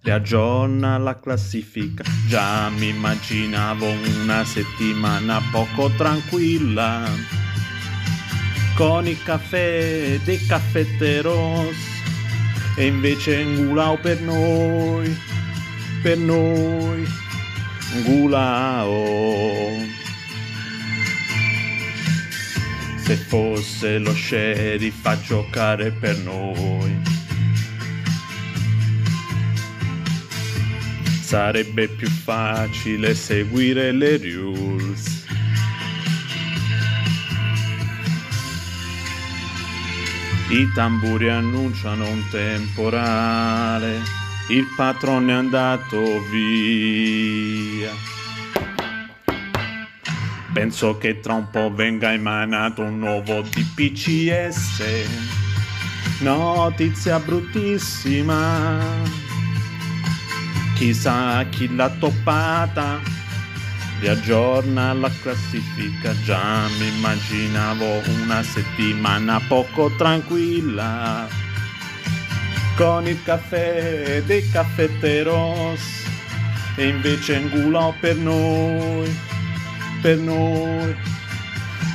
riaggiorna la classifica. Già mi immaginavo una settimana poco tranquilla, con il caffè dei caffetteros, e invece ngulao per noi, ngulao. Se fosse lo Sheriff a giocare per noi, sarebbe più facile seguire le rules. I tamburi annunciano un temporale, il patrono è andato via. Penso che tra un po' venga emanato un nuovo DPCS. Notizia bruttissima. Chissà chi l'ha toppata, riaggiorna la classifica. Già mi immaginavo una settimana poco tranquilla, con il caffè dei caffetteros, e invece ngulò per noi, per noi.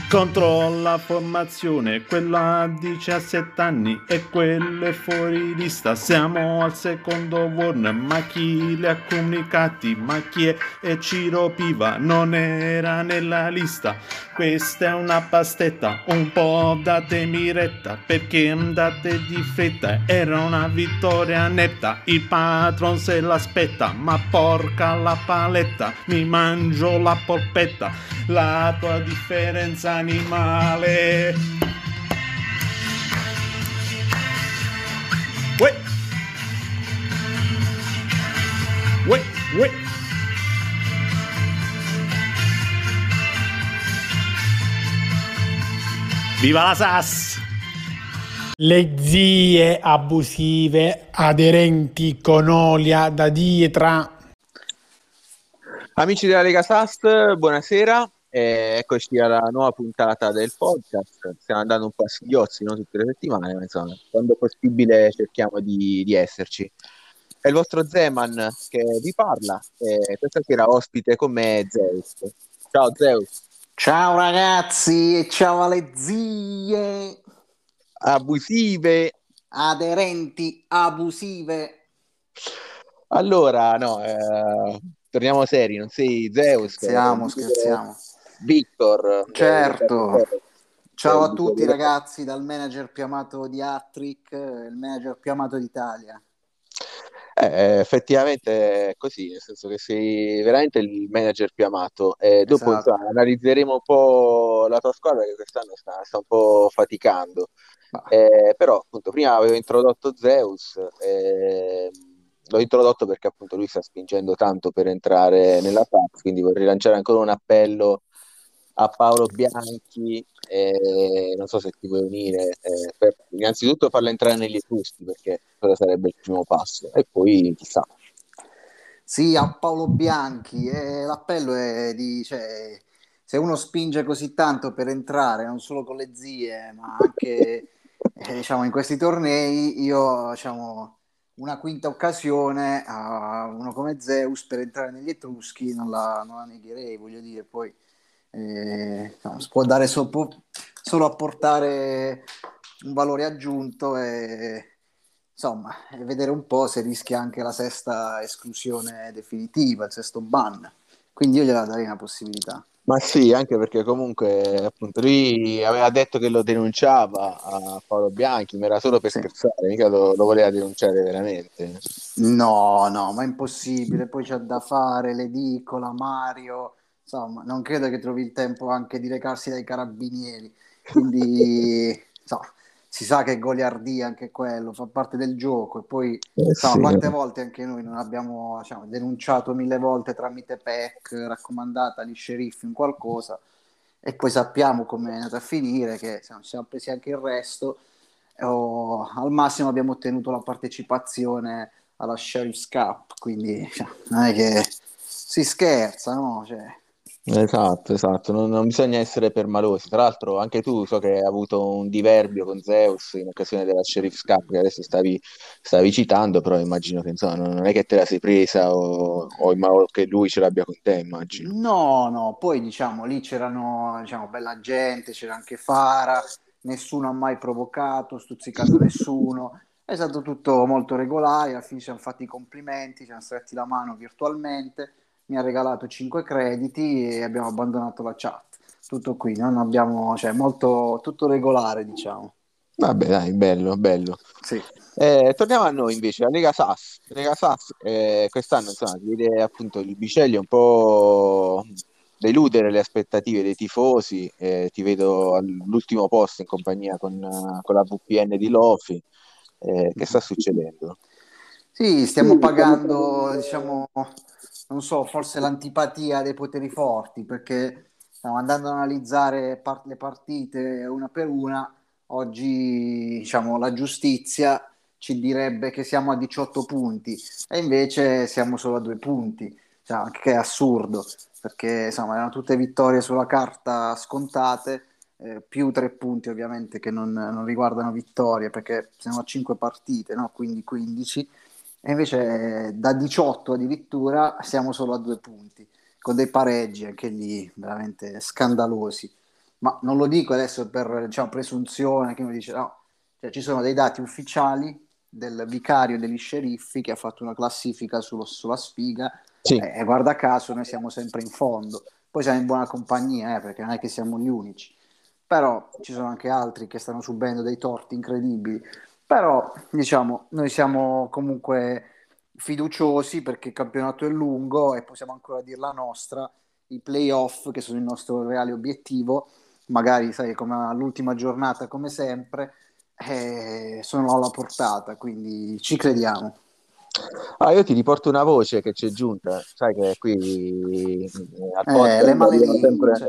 Controlla la formazione, quella a 17 anni e quelle fuori lista. Siamo al secondo warn, ma chi li ha comunicati? Ma chi è? E Ciro Piva non era nella lista. Questa è una pastetta, un po' datemi retta, perché andate di fretta, era una vittoria netta. Il patron se l'aspetta, ma porca la paletta, mi mangio la polpetta, la tua differenza animale. Uè. Uè, uè. Viva la SAS! Le zie abusive aderenti con olia da dietro. Amici della Lega SAS, buonasera. Eccoci alla nuova puntata del podcast. Stiamo andando un po' a singhiozzi, non tutte le settimane, ma insomma, quando possibile cerchiamo di esserci. È il vostro Zeman che vi parla, e questa sera ospite con me è Zeus. Ciao Zeus. Ciao ragazzi e ciao alle zie abusive, aderenti abusive. Allora, no, torniamo seri, non sei Zeus. Scherziamo. Victor, certo. Ciao a tutti ragazzi, dal manager più amato di Hattrick, il manager più amato d'Italia. Effettivamente è così, nel senso che sei veramente il manager più amato. Dopo esatto. Analizzeremo un po' la tua squadra che quest'anno sta un po' faticando. Però appunto prima avevo introdotto Zeus. L'ho introdotto perché appunto lui sta spingendo tanto per entrare nella SAS, quindi vorrei lanciare ancora un appello a Paolo Bianchi, non so se ti vuoi unire, per innanzitutto farla entrare negli Etruschi, perché quello sarebbe il primo passo, e poi chissà. Sì, a Paolo Bianchi, l'appello è di, cioè, se uno spinge così tanto per entrare, non solo con le zie, ma anche diciamo in questi tornei, io diciamo... una quinta occasione a uno come Zeus per entrare negli Etruschi non la negherei, voglio dire, poi si può dare solo a portare un valore aggiunto e insomma vedere un po' se rischia anche la sesta esclusione definitiva, il sesto ban, quindi io gliela darei una possibilità. Ma sì, anche perché comunque appunto lui aveva detto che lo denunciava a Paolo Bianchi, ma era solo per scherzare, mica lo voleva denunciare veramente. No, ma è impossibile, poi c'è da fare l'edicola, Mario, insomma, non credo che trovi il tempo anche di recarsi dai carabinieri, quindi insomma, si sa che goliardia anche quello, fa parte del gioco. E poi sì, quante volte anche noi non abbiamo denunciato 1000 volte tramite PEC, raccomandata agli sceriffi in qualcosa, e poi sappiamo come è andata a finire, che ci siamo presi anche il resto, al massimo abbiamo ottenuto la partecipazione alla Sheriff Cup, quindi non è che si scherza, no? Esatto, non bisogna essere permalosi. Tra l'altro anche tu so che hai avuto un diverbio con Zeus in occasione della Sheriff Cup che adesso stavi citando, però immagino che insomma non è che te la sei presa o che lui ce l'abbia con te, immagino. No, poi lì c'erano bella gente, c'era anche Fara, nessuno ha mai provocato, stuzzicato nessuno, è stato tutto molto regolare, alla fine ci hanno fatti i complimenti, ci hanno stretti la mano virtualmente, mi ha regalato 5 crediti e abbiamo abbandonato la chat. Tutto qui, non abbiamo, molto tutto regolare, diciamo. Vabbè, dai, bello. Sì. Torniamo a noi invece, la Lega SAS. Lega SAS quest'anno vede appunto il Bisceglie un po' deludere le aspettative dei tifosi, ti vedo all'ultimo posto in compagnia con la VPN di Lofi. Che sta succedendo? Sì, stiamo pagando, non so, forse l'antipatia dei poteri forti, perché stiamo andando ad analizzare le partite una per una. Oggi la giustizia ci direbbe che siamo a 18 punti e invece siamo solo a 2 punti, che è assurdo, perché erano tutte vittorie sulla carta scontate, più 3 punti ovviamente che non riguardano vittorie, perché siamo a 5 partite, no? Quindi 15. E invece da 18 addirittura siamo solo a 2 punti, con dei pareggi anche lì veramente scandalosi. Ma non lo dico adesso per presunzione, che uno dice no, ci sono dei dati ufficiali del vicario degli sceriffi che ha fatto una classifica sulla sfiga, sì. E guarda caso noi siamo sempre in fondo, poi siamo in buona compagnia, perché non è che siamo gli unici, però ci sono anche altri che stanno subendo dei torti incredibili. Però noi siamo comunque fiduciosi perché il campionato è lungo e possiamo ancora dire la nostra, i play-off che sono il nostro reale obiettivo, magari come all'ultima giornata come sempre, sono alla portata, quindi ci crediamo. Io ti riporto una voce che c'è giunta, sai che qui al podcast le malelingue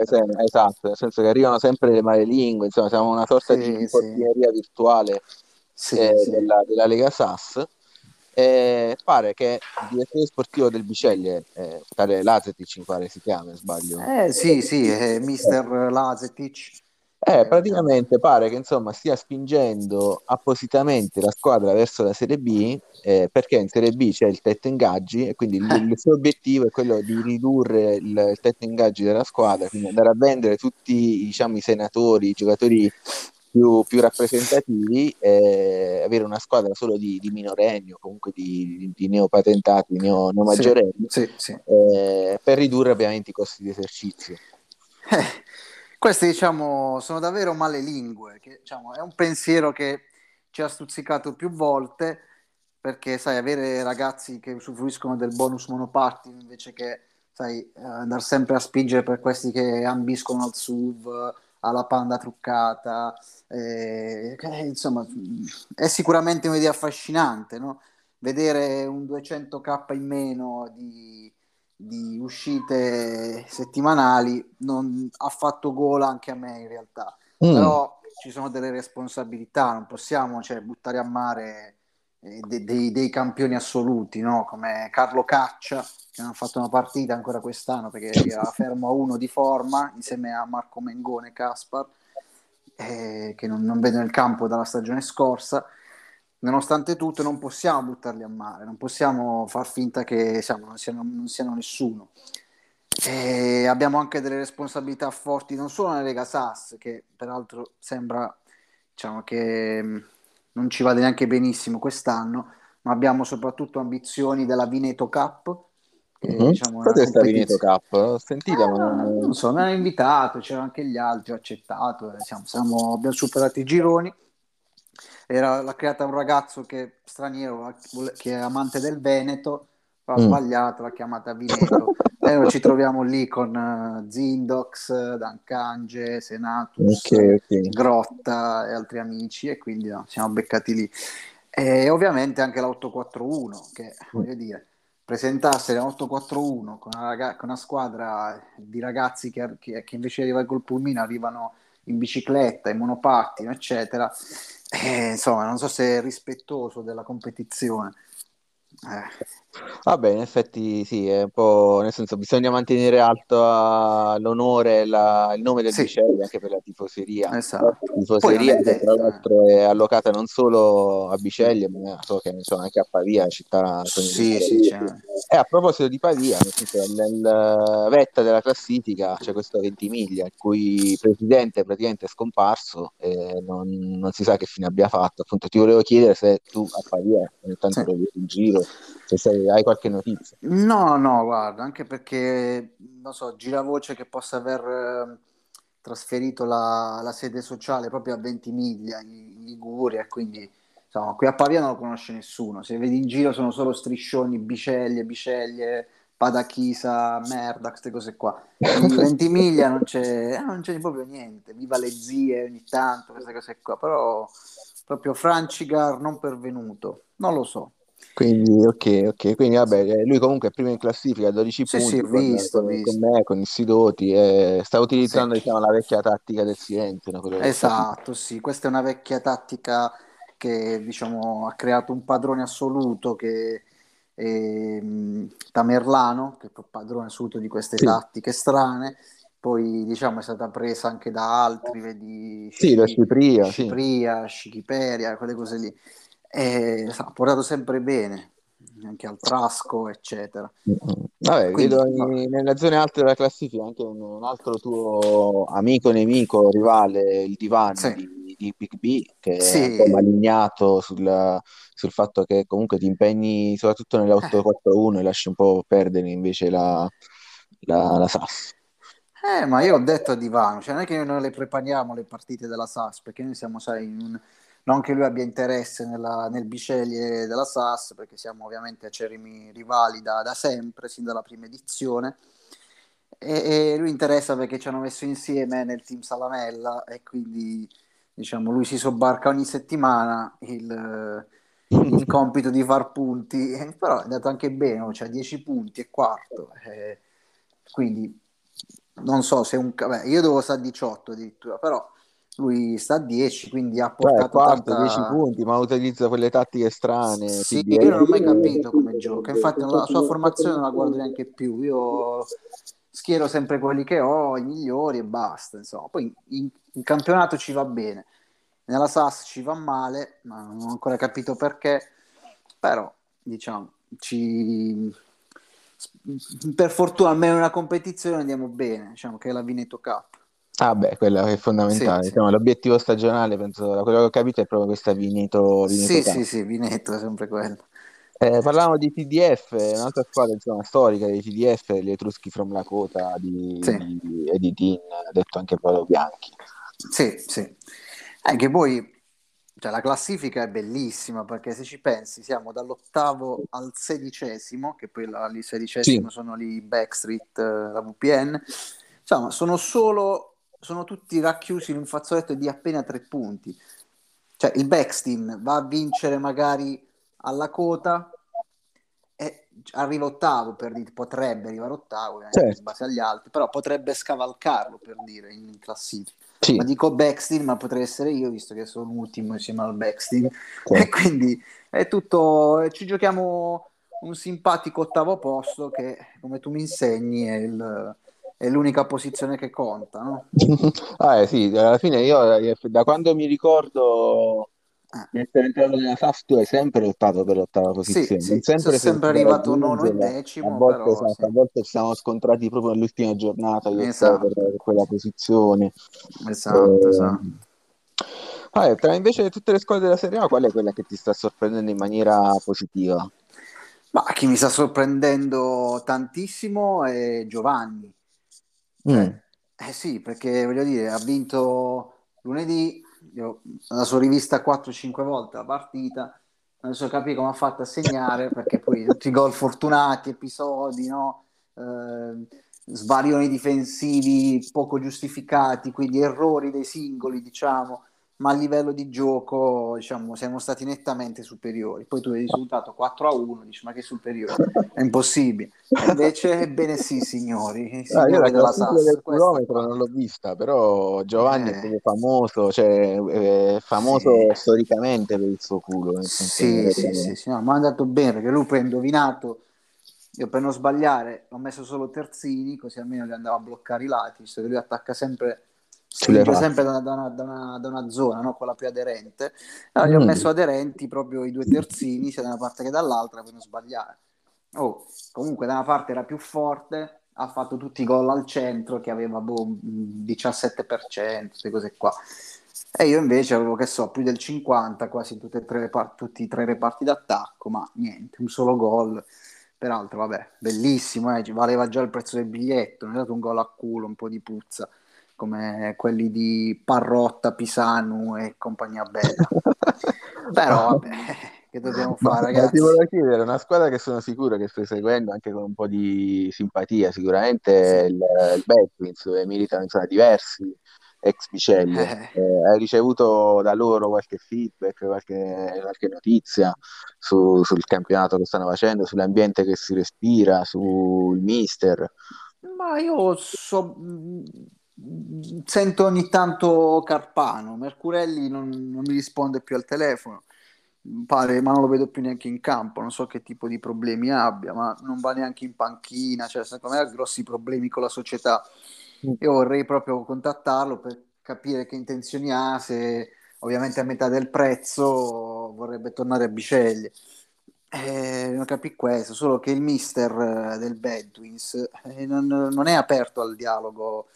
sempre. Esatto, nel senso che arrivano sempre le malelingue, siamo una sorta di portineria virtuale. Sì. Della Lega SAS, pare che il direttore sportivo del Bisceglie, Lazetić pare si chiama, sbaglio? Mister Lazetić. Praticamente pare che stia spingendo appositamente la squadra verso la Serie B, perché in Serie B c'è il tetto ingaggi e quindi il suo obiettivo è quello di ridurre il tetto ingaggi della squadra, quindi andare a vendere tutti i senatori, i giocatori più rappresentativi, avere una squadra solo di minorenni o comunque di neopatentati, neomaggiorenni, sì. Per ridurre ovviamente i costi di esercizio. Queste sono davvero malelingue, che è un pensiero che ci ha stuzzicato più volte, perché avere ragazzi che usufruiscono del bonus monopattino invece che andare sempre a spingere per questi che ambiscono al SUV, alla Panda truccata, è sicuramente un'idea affascinante, no? Vedere un 200.000 in meno di uscite settimanali non ha fatto gola anche a me in realtà, però ci sono delle responsabilità, non possiamo buttare a mare dei campioni assoluti, no? Come Carlo Caccia, che non ha fatto una partita ancora quest'anno perché era fermo a 1 di forma insieme a Marco Mengone e Caspar, che non vedono il campo dalla stagione scorsa. Nonostante tutto non possiamo buttarli a mare, non possiamo far finta che non siano nessuno, e abbiamo anche delle responsabilità forti non solo nella Lega SAS, che peraltro sembra che non ci vada neanche benissimo quest'anno, ma abbiamo soprattutto ambizioni della Veneto Cup, Diciamo, cosa è stato Veneto Cup? Sentita, non so, mi hanno invitato, c'erano anche gli altri, ho accettato, abbiamo superato i gironi. L'ha creata un ragazzo che straniero, che è amante del Veneto, l'ha sbagliato, l'ha chiamata Veneto. E noi ci troviamo lì con Zindox, Dancange, Senatus, Grotta e altri amici, e quindi siamo beccati lì. E ovviamente anche l'841, che voglio dire, presentasse l'841 con una squadra di ragazzi che invece di arrivare col pulmino arrivano in bicicletta, in monopattino, eccetera. Insomma, non so se è rispettoso della competizione. Vabbè, in effetti sì, è un po', nel senso, bisogna mantenere alto l'onore, il nome del Bisceglie anche per la tifoseria. Esatto. La tifoseria che tra l'altro è allocata non solo a Bisceglie, ma so che anche a Pavia, città. E a proposito di Pavia, nel vetta della classifica c'è questo Ventimiglia, il cui presidente praticamente è scomparso e non si sa che fine abbia fatto. Appunto, ti volevo chiedere se tu a Pavia ogni tanto lo vedi in giro. Hai qualche notizia? No, guarda, anche perché non so, gira voce che possa aver trasferito la sede sociale proprio a Ventimiglia in Liguria, quindi insomma, qui a Pavia non lo conosce nessuno. Se vedi in giro sono solo striscioni, Bisceglie, Padachisa, merda, queste cose qua. In Ventimiglia non c'è proprio niente. Viva le zie ogni tanto, queste cose qua, però proprio Francigar non pervenuto, non lo so. Quindi ok, quindi vabbè, lui comunque è primo in classifica, 12 punti, visto. Con me, con i Sidoti, sta utilizzando la vecchia tattica del silenzio, no? Esatto, sì, questa è una vecchia tattica che ha creato un padrone assoluto che Tamerlano, che è un padrone assoluto di queste tattiche strane. Poi è stata presa anche da altri, vedi da Cipria, Scichiperia, quelle cose lì. Ha portato sempre bene anche al Trasco, eccetera. Vabbè, quindi, nella zona alta della classifica anche un altro tuo amico, nemico, rivale, il Divano di Big B, che è un po' malignato sul fatto che comunque ti impegni soprattutto nell'841 e lasci un po' perdere invece la SAS. Ma io ho detto a Divano, non è che non le prepariamo le partite della SAS, perché noi siamo in un... Non che lui abbia interesse nel Bisceglie della SAS, perché siamo ovviamente acerrimi rivali da sempre, sin dalla prima edizione. E lui interessa perché ci hanno messo insieme nel team Salamella, e quindi lui si sobbarca ogni settimana il compito di far punti, però è andato anche bene, c'ha 10 punti e quarto. Quindi non so se io devo stare a 18 addirittura, però lui sta a 10, quindi ha portato 10 punti, ma utilizza quelle tattiche strane. Sì, io non ho mai capito come gioca, infatti la sua formazione non la guardo neanche più, io schiero sempre quelli che ho, i migliori e basta, Poi in campionato ci va bene, nella SAS ci va male, ma non ho ancora capito perché, però per fortuna almeno in una competizione andiamo bene, che è la Veneto Cup. Ah beh, quella è fondamentale. L'obiettivo stagionale, penso, da quello che ho capito, è proprio questa Veneto Cup. Sì, Veneto è sempre quello. Parlavamo di TDF, un'altra squadra storica dei TDF, gli Etruschi from Lakota di Dean, detto anche Paolo Bianchi. Sì. Anche poi la classifica è bellissima, perché se ci pensi siamo dall'8° al 16°, che poi il 16° sono lì Backstreet, la VPN. Sono tutti racchiusi in un fazzoletto di appena 3 punti. Il Backstein va a vincere magari alla Cota e arriva 8° per dire, potrebbe arrivare 8° in base agli altri, però potrebbe scavalcarlo per dire in classifica. Sì. Ma dico Backstein, ma potrei essere io, visto che sono ultimo insieme al Backstein. Sì. E quindi è tutto, ci giochiamo un simpatico 8° posto che, come tu mi insegni, è l'unica posizione che conta, no? Sì, alla fine io da quando mi ricordo di essere entrato nella SAS, tu hai sempre lottato per l'8ª posizione. Sì, sempre arrivato nono e decimo. A volte ci siamo scontrati proprio all'ultima giornata per quella posizione. Esatto. Tra invece tutte le squadre della Serie A, qual è quella che ti sta sorprendendo in maniera positiva? Ma chi mi sta sorprendendo tantissimo è Giovanni. Eh sì, perché voglio dire, ha vinto lunedì, la sua rivista 4-5 volte la partita, non so capire come ha fatto a segnare, perché poi tutti i gol fortunati, episodi, no? Svarioni difensivi poco giustificati, quindi errori dei singoli, diciamo, ma a livello di gioco, diciamo, siamo stati nettamente superiori. Poi tu hai risultato 4-1, dici ma che superiore, è impossibile. Invece ebbene sì, signori io della SAS, del chilometro non l'ho vista, però Giovanni è famoso, cioè è famoso storicamente per il suo culo, no, ma è andato bene perché lui poi ha indovinato. Io per non sbagliare ho messo solo terzini, così almeno li andava a bloccare i lati, visto che lui attacca sempre da una zona, no? Quella più aderente. Allora gli ho messo aderenti proprio i due terzini, sia da una parte che dall'altra, per non sbagliare. Comunque da una parte era più forte, ha fatto tutti i gol al centro, che aveva 17%, queste cose qua. E io invece avevo, che so, più del 50% quasi in tutti e tre i reparti d'attacco, ma niente, un solo gol. Peraltro, vabbè, bellissimo, valeva già il prezzo del biglietto, non è stato un gol a culo, un po' di puzza, come quelli di Parrotta, Pisanu e compagnia bella. Però, vabbè, che dobbiamo fare, ragazzi? Ti volevo chiedere, una squadra che sono sicuro che stai seguendo anche con un po' di simpatia, sicuramente il Bedwins, che militano in zona diversi, ex Bisceglie. Hai ricevuto da loro qualche feedback, qualche notizia sul campionato che stanno facendo, sull'ambiente che si respira, sul mister? Ma io sento ogni tanto Carpano. Mercurelli non mi risponde più al telefono, pare, ma non lo vedo più neanche in campo. Non so che tipo di problemi abbia, ma non va neanche in panchina, cioè secondo me ha grossi problemi con la società. Io vorrei proprio contattarlo per capire che intenzioni ha, se ovviamente a metà del prezzo vorrebbe tornare a Bisceglie. Non capì questo, solo che il mister del Bedwins non è aperto al dialogo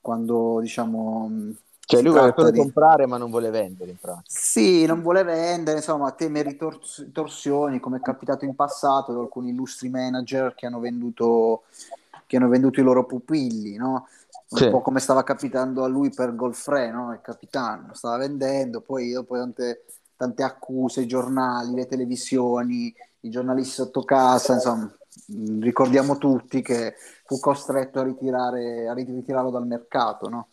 quando, diciamo... Cioè lui vuole solo comprare ma non vuole vendere, in pratica. Sì, non vuole vendere, insomma, teme ritorsioni, come è capitato in passato da alcuni illustri manager che hanno venduto i loro pupilli, no? Un po' come stava capitando a lui per Golfrè, no? Il capitano stava vendendo, poi dopo tante accuse, i giornali, le televisioni, i giornalisti sotto casa, insomma, ricordiamo tutti che fu costretto a ritirarlo dal mercato, no?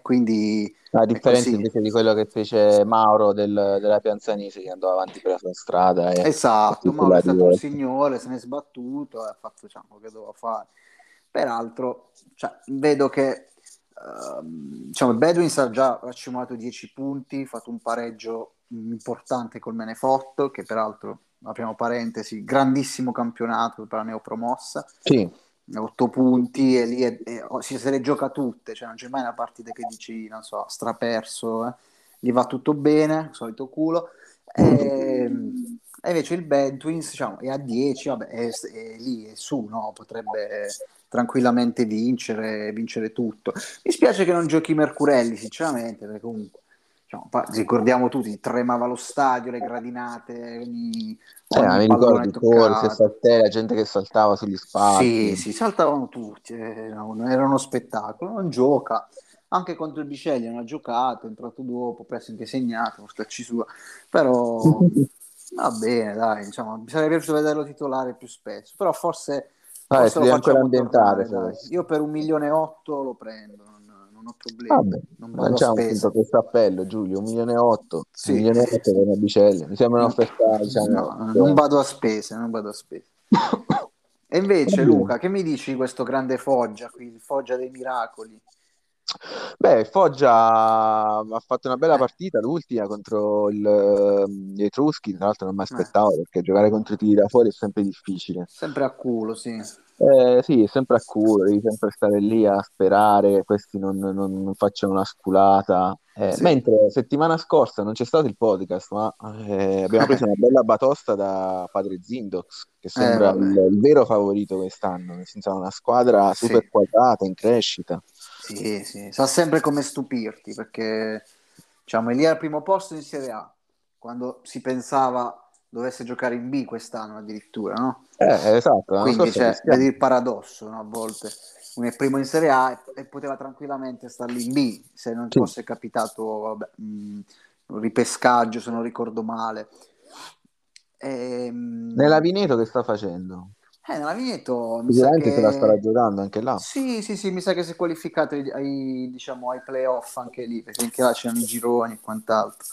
Quindi a differenza invece di quello che fece Mauro della Pianzanese, che andò avanti per la sua strada. Esatto, Mauro è stato un signore, se ne è sbattuto, ha fatto, diciamo, che doveva fare. Peraltro, cioè, vedo che il Bedwins ha già raccimato 10 punti, fatto un pareggio importante col Menefotto, che peraltro, apriamo parentesi, grandissimo campionato per la neopromossa. Sì. 8 punti, e lì se le gioca tutte, cioè non c'è mai una partita che dici, non so, straperso, gli va tutto bene, solito culo. E invece il Bedwins, diciamo, è a 10, vabbè, è lì, è su, no? Potrebbe tranquillamente vincere tutto. Mi spiace che non giochi Mercurelli, sinceramente, perché comunque, diciamo, ricordiamo tutti, tremava lo stadio, le gradinate, mi ricordo la gente che saltava sugli spazi. Sì, saltavano tutti, era uno spettacolo. Non gioca, anche contro il Bisceglie non ha giocato, è entrato dopo, presto anche segnato, portacci sua, però va bene, dai, diciamo, bisognerebbe riuscire a vederlo titolare più spesso, però forse lo facciamo ambientare, tornare, io per 1,8 milioni lo prendo, non ho problemi. Vabbè, non lanciamo questo appello, Giulio, 1,8 milioni, sì. 1,8 milioni per una Bisceglie mi sembra una offerta, diciamo, no, non vado a spese. E invece Luca, che mi dici di questo grande Foggia, qui il Foggia dei miracoli? Beh, Foggia ha fatto una bella partita, l'ultima contro gli Etruschi, tra l'altro non mi aspettavo, perché giocare contro i tiri da fuori è sempre difficile, sempre a culo, sempre a culo, devi sempre stare lì a sperare che questi non facciano una sculata, mentre settimana scorsa non c'è stato il podcast, ma abbiamo preso una bella batosta da Padre Zindox, che sembra il vero favorito quest'anno, nel senso, una squadra super quadrata, in crescita. Sì, sa sempre come stupirti, perché, diciamo, è lì al primo posto in Serie A, quando si pensava dovesse giocare in B quest'anno addirittura, no? Esatto. Quindi c'è, vedi il paradosso, no? A volte uno è primo in Serie A e poteva tranquillamente star lì in B, se non ci fosse capitato un ripescaggio, se non ricordo male. Nella Veneto che sta facendo? Nella Veneto mi sa che se la starà giocando anche là. Sì, mi sa che si è qualificato ai playoff anche lì, perché anche là c'erano i gironi e quant'altro.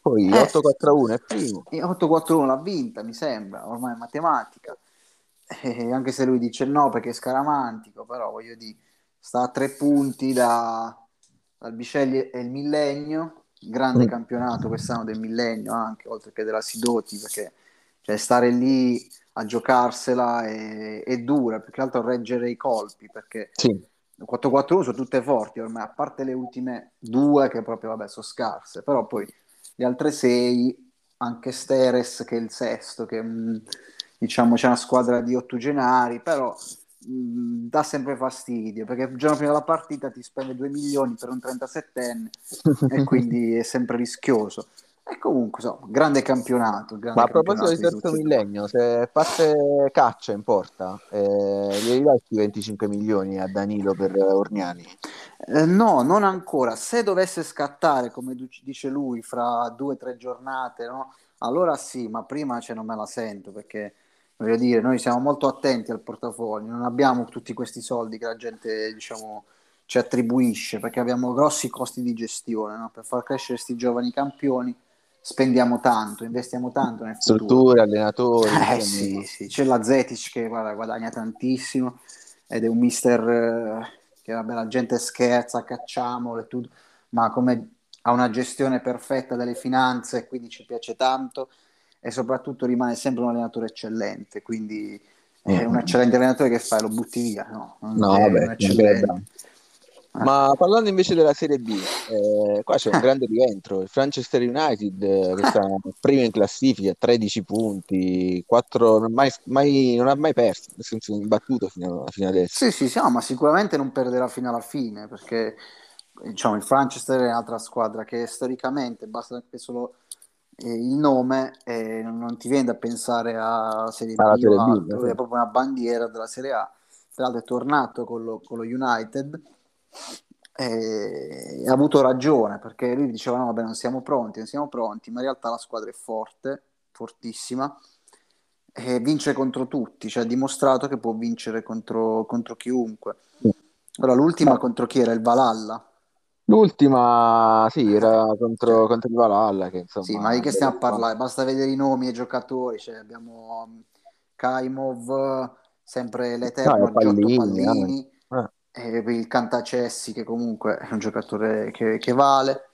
Poi 8-4-1 è primo. 8-4-1 l'ha vinta, mi sembra, ormai è matematica. Anche se lui dice no perché è scaramantico, però voglio dire, sta a 3 punti dal Bisceglie e il Millennio, grande campionato quest'anno del Millennio anche, oltre che della Sidoti, perché cioè, stare lì a giocarsela è dura, più che altro reggere i colpi, perché 4-4-1 sono tutte forti ormai, a parte le ultime 2 che proprio sono scarse, però poi le altre 6, anche Steres che è il sesto, che diciamo c'è una squadra di ottugenari, però dà sempre fastidio, perché il giorno prima della partita ti spende 2 milioni per un 37enne e quindi è sempre rischioso. E comunque, grande campionato. Ma a proposito di terzo millennio, se parte caccia in porta, gli dai 25 milioni a Danilo per Orniani? No, non ancora. Se dovesse scattare, come dice lui, fra 2-3 giornate, no? Allora sì, ma prima non me la sento, perché voglio dire, noi siamo molto attenti al portafoglio, non abbiamo tutti questi soldi che la gente, diciamo, ci attribuisce, perché abbiamo grossi costi di gestione, no? Per far crescere questi giovani campioni spendiamo tanto, investiamo tanto nel futuro. Strutture, allenatori. Sì. C'è Lazetić che guadagna tantissimo ed è un mister che la gente scherza, cacciamolo e tutto, ma come ha una gestione perfetta delle finanze, quindi ci piace tanto e soprattutto rimane sempre un allenatore eccellente, quindi è un eccellente allenatore che fai, lo butti via, no? Un eccellente. Ma parlando invece della Serie B, qua c'è un grande rientro, il Manchester United che sta primo in classifica, 13 punti, 4, non ha mai perso, nel senso imbattuto fino adesso. Sì, ma sicuramente non perderà fino alla fine, perché diciamo il Manchester è un'altra squadra che storicamente basta anche solo il nome e non ti viene da pensare a Serie B, è proprio una bandiera della Serie A. Tra l'altro è tornato con lo United e ha avuto ragione, perché lui diceva no vabbè non siamo pronti, ma in realtà la squadra è fortissima e vince contro tutti, ha dimostrato che può vincere contro chiunque. Allora l'ultima contro chi era? Il Valalla? L'ultima sì, era contro il Valalla, che insomma sì, ma di che stiamo a parlare? Basta vedere i nomi e i giocatori, abbiamo Kaimov, sempre l'eterno Pallini. Il Cantacessi che comunque è un giocatore che vale,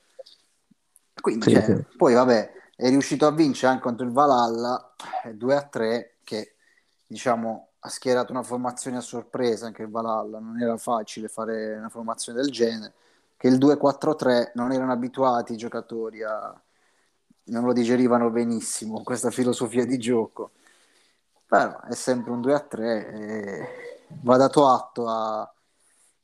quindi poi vabbè è riuscito a vincere anche contro il Valhalla 2-3, che diciamo ha schierato una formazione a sorpresa, anche il Valhalla non era facile fare una formazione del genere, che il 2-4-3 non erano abituati i giocatori non lo digerivano benissimo questa filosofia di gioco, però è sempre un 2-3 e va dato atto a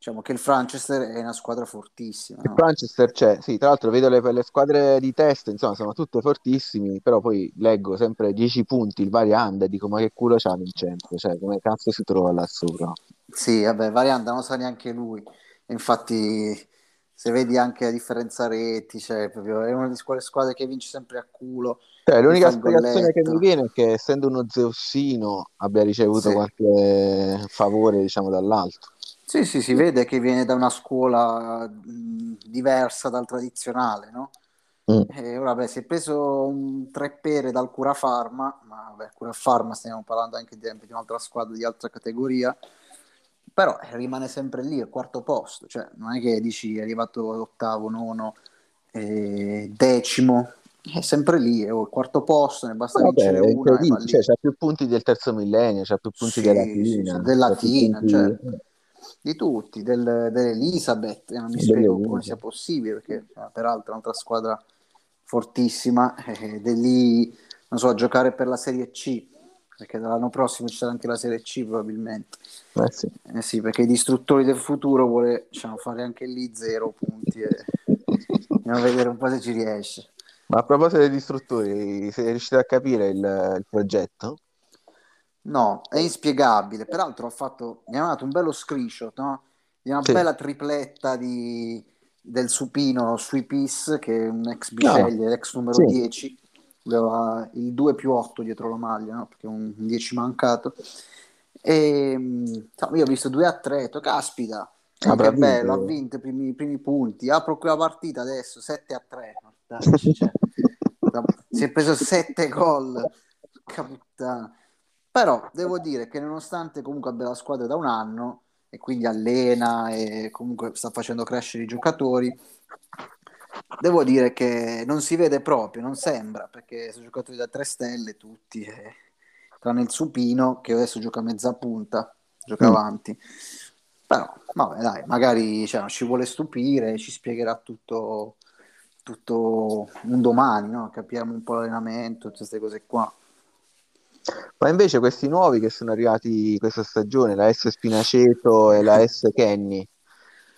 diciamo che il Manchester è una squadra fortissima. Il Manchester c'è, sì, tra l'altro vedo le squadre di testa, insomma, sono tutte fortissimi, però poi leggo sempre 10 punti il Variante e dico ma che culo c'ha nel centro, come cazzo si trova là sopra? Sì, vabbè, Variante non sa neanche lui, infatti se vedi anche la differenza reti, proprio è una di quelle squadre che vince sempre a culo. L'unica spiegazione che mi viene è che essendo uno zeusino abbia ricevuto qualche favore, diciamo, dall'alto. Sì, si vede che viene da una scuola diversa dal tradizionale, no? E ora si è preso un 3 pere dal Curafarma, ma vabbè, Curafarma stiamo parlando anche di un'altra squadra di altra categoria, però rimane sempre lì al quarto posto, non è che dici è arrivato ottavo, nono, decimo, è sempre lì, è il quarto posto, ne basta vincere uno. C'ha più punti del terzo millennio, c'ha più punti della Latina, di tutti, dell'Elisabeth, non mi spiego come sia possibile, perché peraltro è un'altra squadra fortissima ed è lì, non so, a giocare per la Serie C, perché dall'anno prossimo ci sarà anche la Serie C probabilmente. Sì, perché i Distruttori del futuro vuole fare anche lì 0 punti e andiamo a vedere un po' se ci riesce. Ma a proposito dei distruttori, se riuscite a capire il progetto? No, è inspiegabile. Peraltro mi ha dato un bello screenshot, no? Di una bella tripletta del Supino sui PIS, che è un ex Bisceglie, l'ex numero 10, aveva il 2+8 dietro la maglia, no? Perché un 10 mancato. E io ho visto 2-3, ho detto, caspita, che bello, ha vinto i primi punti, apro quella partita adesso, 7-3, cioè, si è preso 7 gol, puttana. Però devo dire che nonostante comunque abbia la squadra da un anno e quindi allena e comunque sta facendo crescere i giocatori, devo dire che non si vede proprio, non sembra, perché sono giocatori da 3 stelle tutti, tranne il Supino che adesso gioca a mezza punta, gioca avanti. Però vabbè, dai, magari non ci vuole stupire, ci spiegherà tutto un domani, no? Capiamo un po' l'allenamento, tutte queste cose qua. Ma invece questi nuovi che sono arrivati questa stagione, la S Spinaceto e la S Kenny,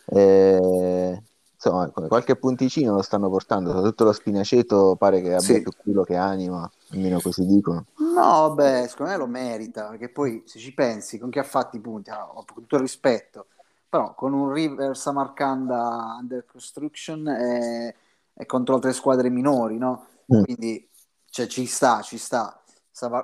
insomma, qualche punticino lo stanno portando, soprattutto lo Spinaceto pare che abbia più culo che anima, almeno così dicono. No, beh, secondo me lo merita, perché poi se ci pensi con chi ha fatto i punti, con tutto il rispetto, però con un River Samarcanda under construction e contro altre squadre minori, no? Quindi cioè, ci sta.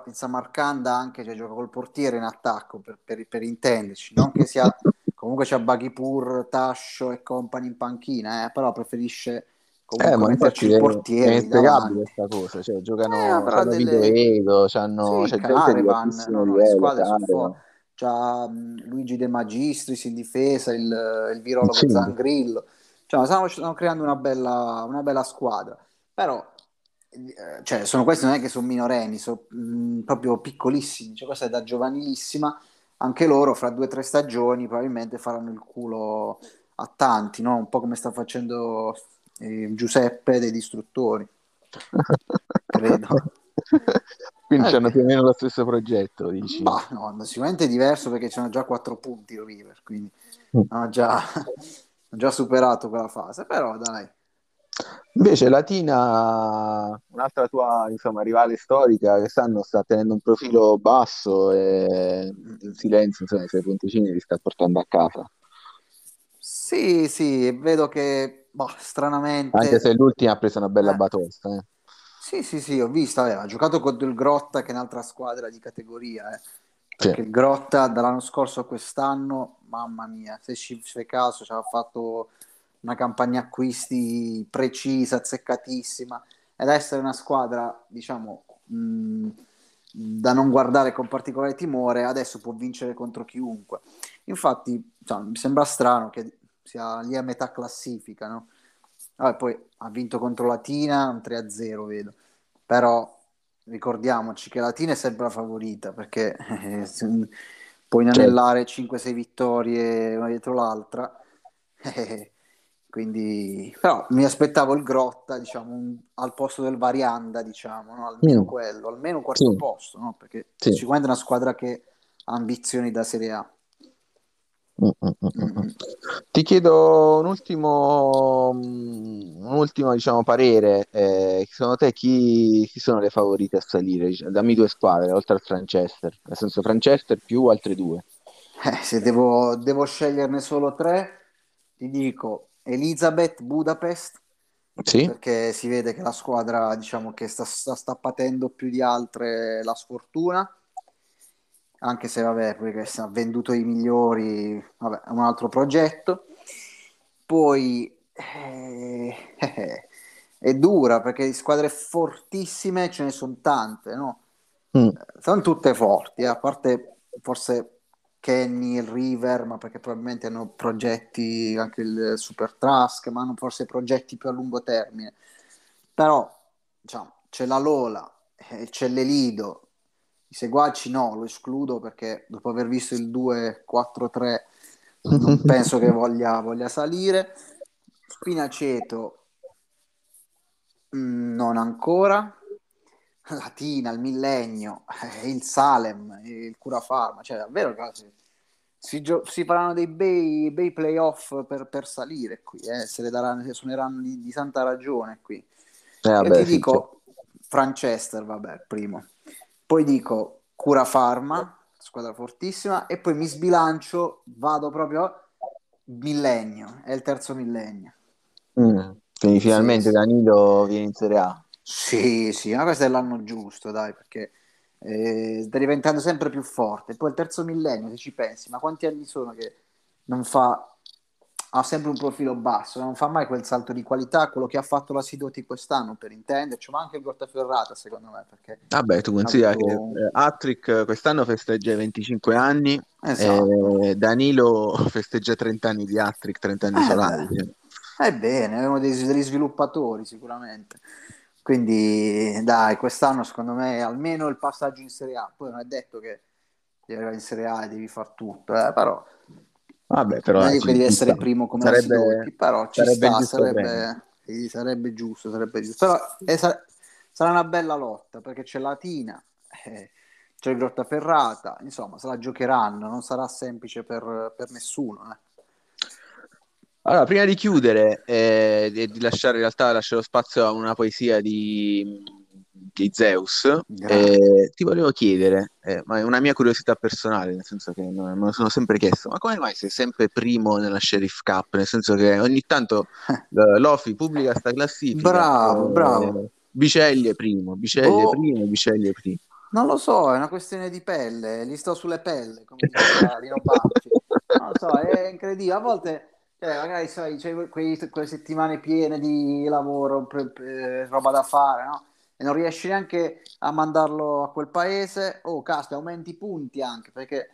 Il Samarcanda anche, cioè, gioca col portiere in attacco, per intenderci, non che sia, comunque c'ha Baghipur, Tascio e compagni in panchina, però preferisce comunque metterci il portiere. È inspiegabile questa cosa, cioè giocano Videoego, c'hanno Carevan, squadre sul fuoco, c'ha Luigi De Magistris in difesa, il virologo Zangrillo, cioè stanno creando una bella squadra, però cioè sono questi, non è che sono minorenni, sono proprio piccolissimi, cioè questa è da giovanilissima, anche loro fra 2-3 stagioni probabilmente faranno il culo a tanti, no? Un po' come sta facendo Giuseppe dei Distruttori, credo. Quindi hanno più o meno lo stesso progetto, dici? Bah, no, sicuramente è diverso, perché c'hanno già 4 punti lo River, quindi hanno già superato quella fase, però dai. Invece Latina, un'altra tua rivale storica, che quest'anno sta tenendo un profilo basso e in silenzio, insomma, i 6 punticini li sta portando a casa. Sì, vedo che stranamente, anche se l'ultima ha preso una bella batosta. Sì, ho visto, ha giocato contro il Grotta, che è un'altra squadra di categoria, perché il Grotta dall'anno scorso a quest'anno, mamma mia, se ci fai caso, ci ha fatto una campagna acquisti precisa, azzeccatissima, ed essere una squadra, diciamo, da non guardare con particolare timore, adesso può vincere contro chiunque. Infatti, mi sembra strano che sia lì a metà classifica, no? Vabbè, poi ha vinto contro Latina, un 3-0, vedo. Però ricordiamoci che Latina è sempre la favorita, perché puoi inanellare 5-6 vittorie una dietro l'altra. Quindi, però mi aspettavo il Grotta, diciamo, al posto del Variante, diciamo, no? Almeno quello, almeno un quarto posto, no? Perché sicuramente è una squadra che ha ambizioni da Serie A. Ti chiedo un ultimo diciamo parere, secondo te chi sono le favorite a salire? Dammi 2 squadre oltre al Manchester, nel senso Manchester più altre 2. Se devo sceglierne solo 3, ti dico Elizabeth Budapest, perché si vede che la squadra, diciamo, che sta patendo più di altre la sfortuna, anche se vabbè, perché si è venduto i migliori, vabbè, è un altro progetto. Poi è dura, perché di squadre fortissime ce ne sono tante, no? Sono tutte forti, a parte forse Kenny, il River, ma perché probabilmente hanno progetti, anche il Super Trask, ma hanno forse progetti più a lungo termine. Però diciamo, c'è la Lola, c'è l'Elido, i seguaci no, lo escludo, perché dopo aver visto il 2-4-3 non penso che voglia salire. Spinaceto non ancora, Latina, il Millennio, il Salem, il Curafarma, cioè davvero ragazzi, si faranno dei bei playoff per salire qui, se le suoneranno di santa ragione qui. Vabbè, io ti dico Franchester, vabbè, primo. Poi dico Curafarma, squadra fortissima, e poi mi sbilancio, vado proprio Millennio, è il terzo Millennio. Quindi finalmente sì, Danilo viene in Serie A. Sì, sì, ma questo è l'anno giusto, dai, perché sta diventando sempre più forte. Poi il terzo Millennio, se ci pensi, ma quanti anni sono che non fa, ha sempre un profilo basso, non fa mai quel salto di qualità, quello che ha fatto la Sidoti quest'anno, per intenderci, ma anche il Grotta Ferrata, secondo me, perché vabbè, tu considera che Hattrick quest'anno festeggia i 25 anni, esatto, e Danilo festeggia 30 anni di Hattrick, 30 anni solari. Ebbene, abbiamo degli sviluppatori sicuramente, quindi dai, quest'anno secondo me almeno il passaggio in Serie A, poi non è detto che devi arrivare in Serie A e devi far tutto, però vabbè, però non è che devi essere primo come sarebbe, la Sidoti, però ci sarebbe, sta, sarebbe giusto, sarebbe giusto. Però sarà una bella lotta, perché c'è Latina, c'è Grotta Ferrata, insomma se la giocheranno, non sarà semplice per nessuno. Allora, prima di chiudere e di lasciare in realtà lo spazio a una poesia di Zeus, ti volevo chiedere, ma è una mia curiosità personale, nel senso che me lo sono sempre chiesto, ma come mai sei sempre primo nella Sheriff Cup? Nel senso che ogni tanto Lofi pubblica sta classifica. Bravo. Bisceglie primo. Non lo so, è una questione di pelle, li sto sulle pelle, come diceva Lino Bacci. Non lo so, è incredibile, a volte... magari sai, quelle settimane piene di lavoro, roba da fare, no? E non riesci neanche a mandarlo a quel paese, caspita, aumenti i punti anche, perché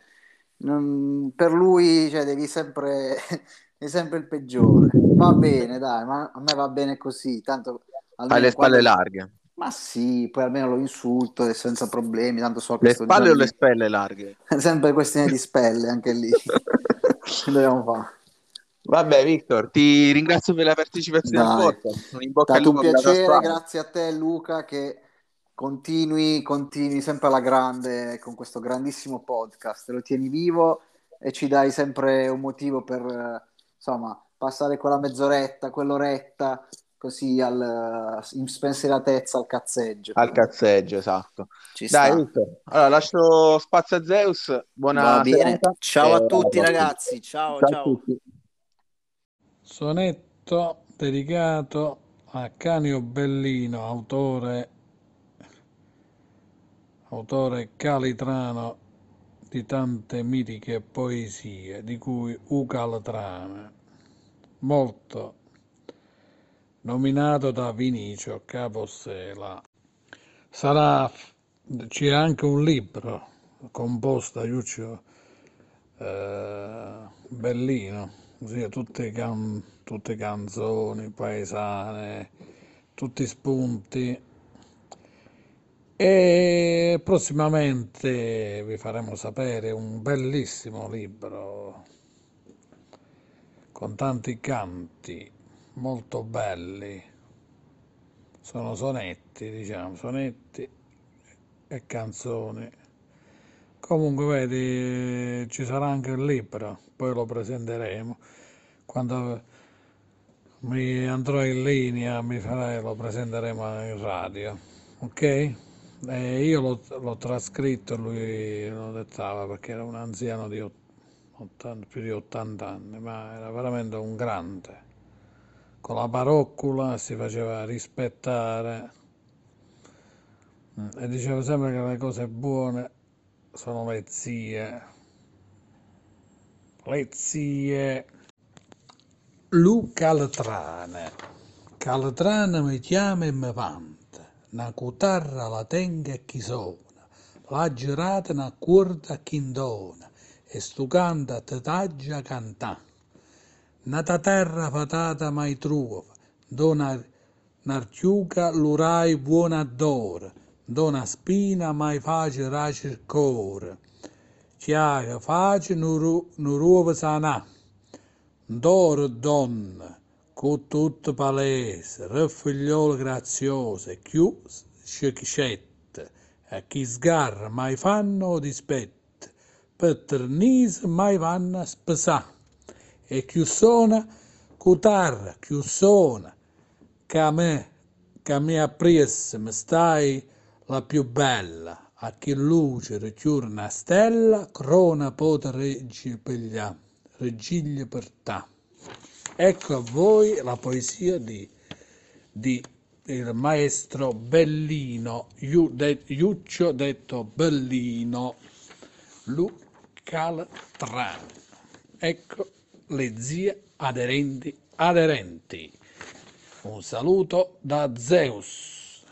per lui devi sempre il peggiore. Va bene, dai, ma a me va bene così, tanto almeno alle spalle larghe. Ma sì, poi almeno lo insulto e senza problemi, tanto so che le spalle o le spelle larghe? È sempre questione di spelle anche lì. Dobbiamo fare. Vabbè, Victor, ti ringrazio per la partecipazione al podcast. Un in bocca al lupo, un piacere, grazie a te Luca, che continui sempre alla grande con questo grandissimo podcast, lo tieni vivo e ci dai sempre un motivo per, insomma, passare quella mezz'oretta, quell'oretta così in spensieratezza al cazzeggio. Al cazzeggio, esatto. Ci dai, Victor. Allora, lascio spazio a Zeus. Buona serata. Ciao a tutti ragazzi, ciao. A tutti. Sonetto dedicato a Canio Bellino, autore calitrano di tante mitiche poesie, di cui U Calatrana, molto nominato da Vinicio Capostela. C'è anche un libro composto da Iuccio Bellino, ossia tutte canzoni paesane, tutti spunti, e prossimamente vi faremo sapere un bellissimo libro con tanti canti molto belli, sono sonetti, diciamo, sonetti e canzoni. Comunque vedi, ci sarà anche il libro, poi lo presenteremo, quando mi andrò in linea lo presenteremo in radio, ok? E io l'ho trascritto, lui lo dettava perché era un anziano di più di 80 anni, ma era veramente un grande, con la paroccula si faceva rispettare e diceva sempre che le cose buone sono le zie Lu Calatrana mi chiama e mi vanta, una chitarra la tenga a chi suona, la girata una corda a chi indona, e stu canta te taggia cantà, una terra patata mai trova, dona narciuca l'urai buona d'ora, dona spina mai face race il cuore, chiaga face n'uova sanà, d'oro donna, con tutto palese, raffigliolo graziose, chiù scicette, a chi sgarra mai fanno dispette, per ternise mai vanno a spesà, e chiù suona, cutarra, chiù suona, che a me che mi appresse mi stai la più bella, a chi luce richiurna stella, crona pota regiglia per ta. Ecco a voi la poesia di il maestro Bellino, Iuccio detto Bellino, Lucaltrano. Ecco le zie aderenti. Un saluto da Zeus.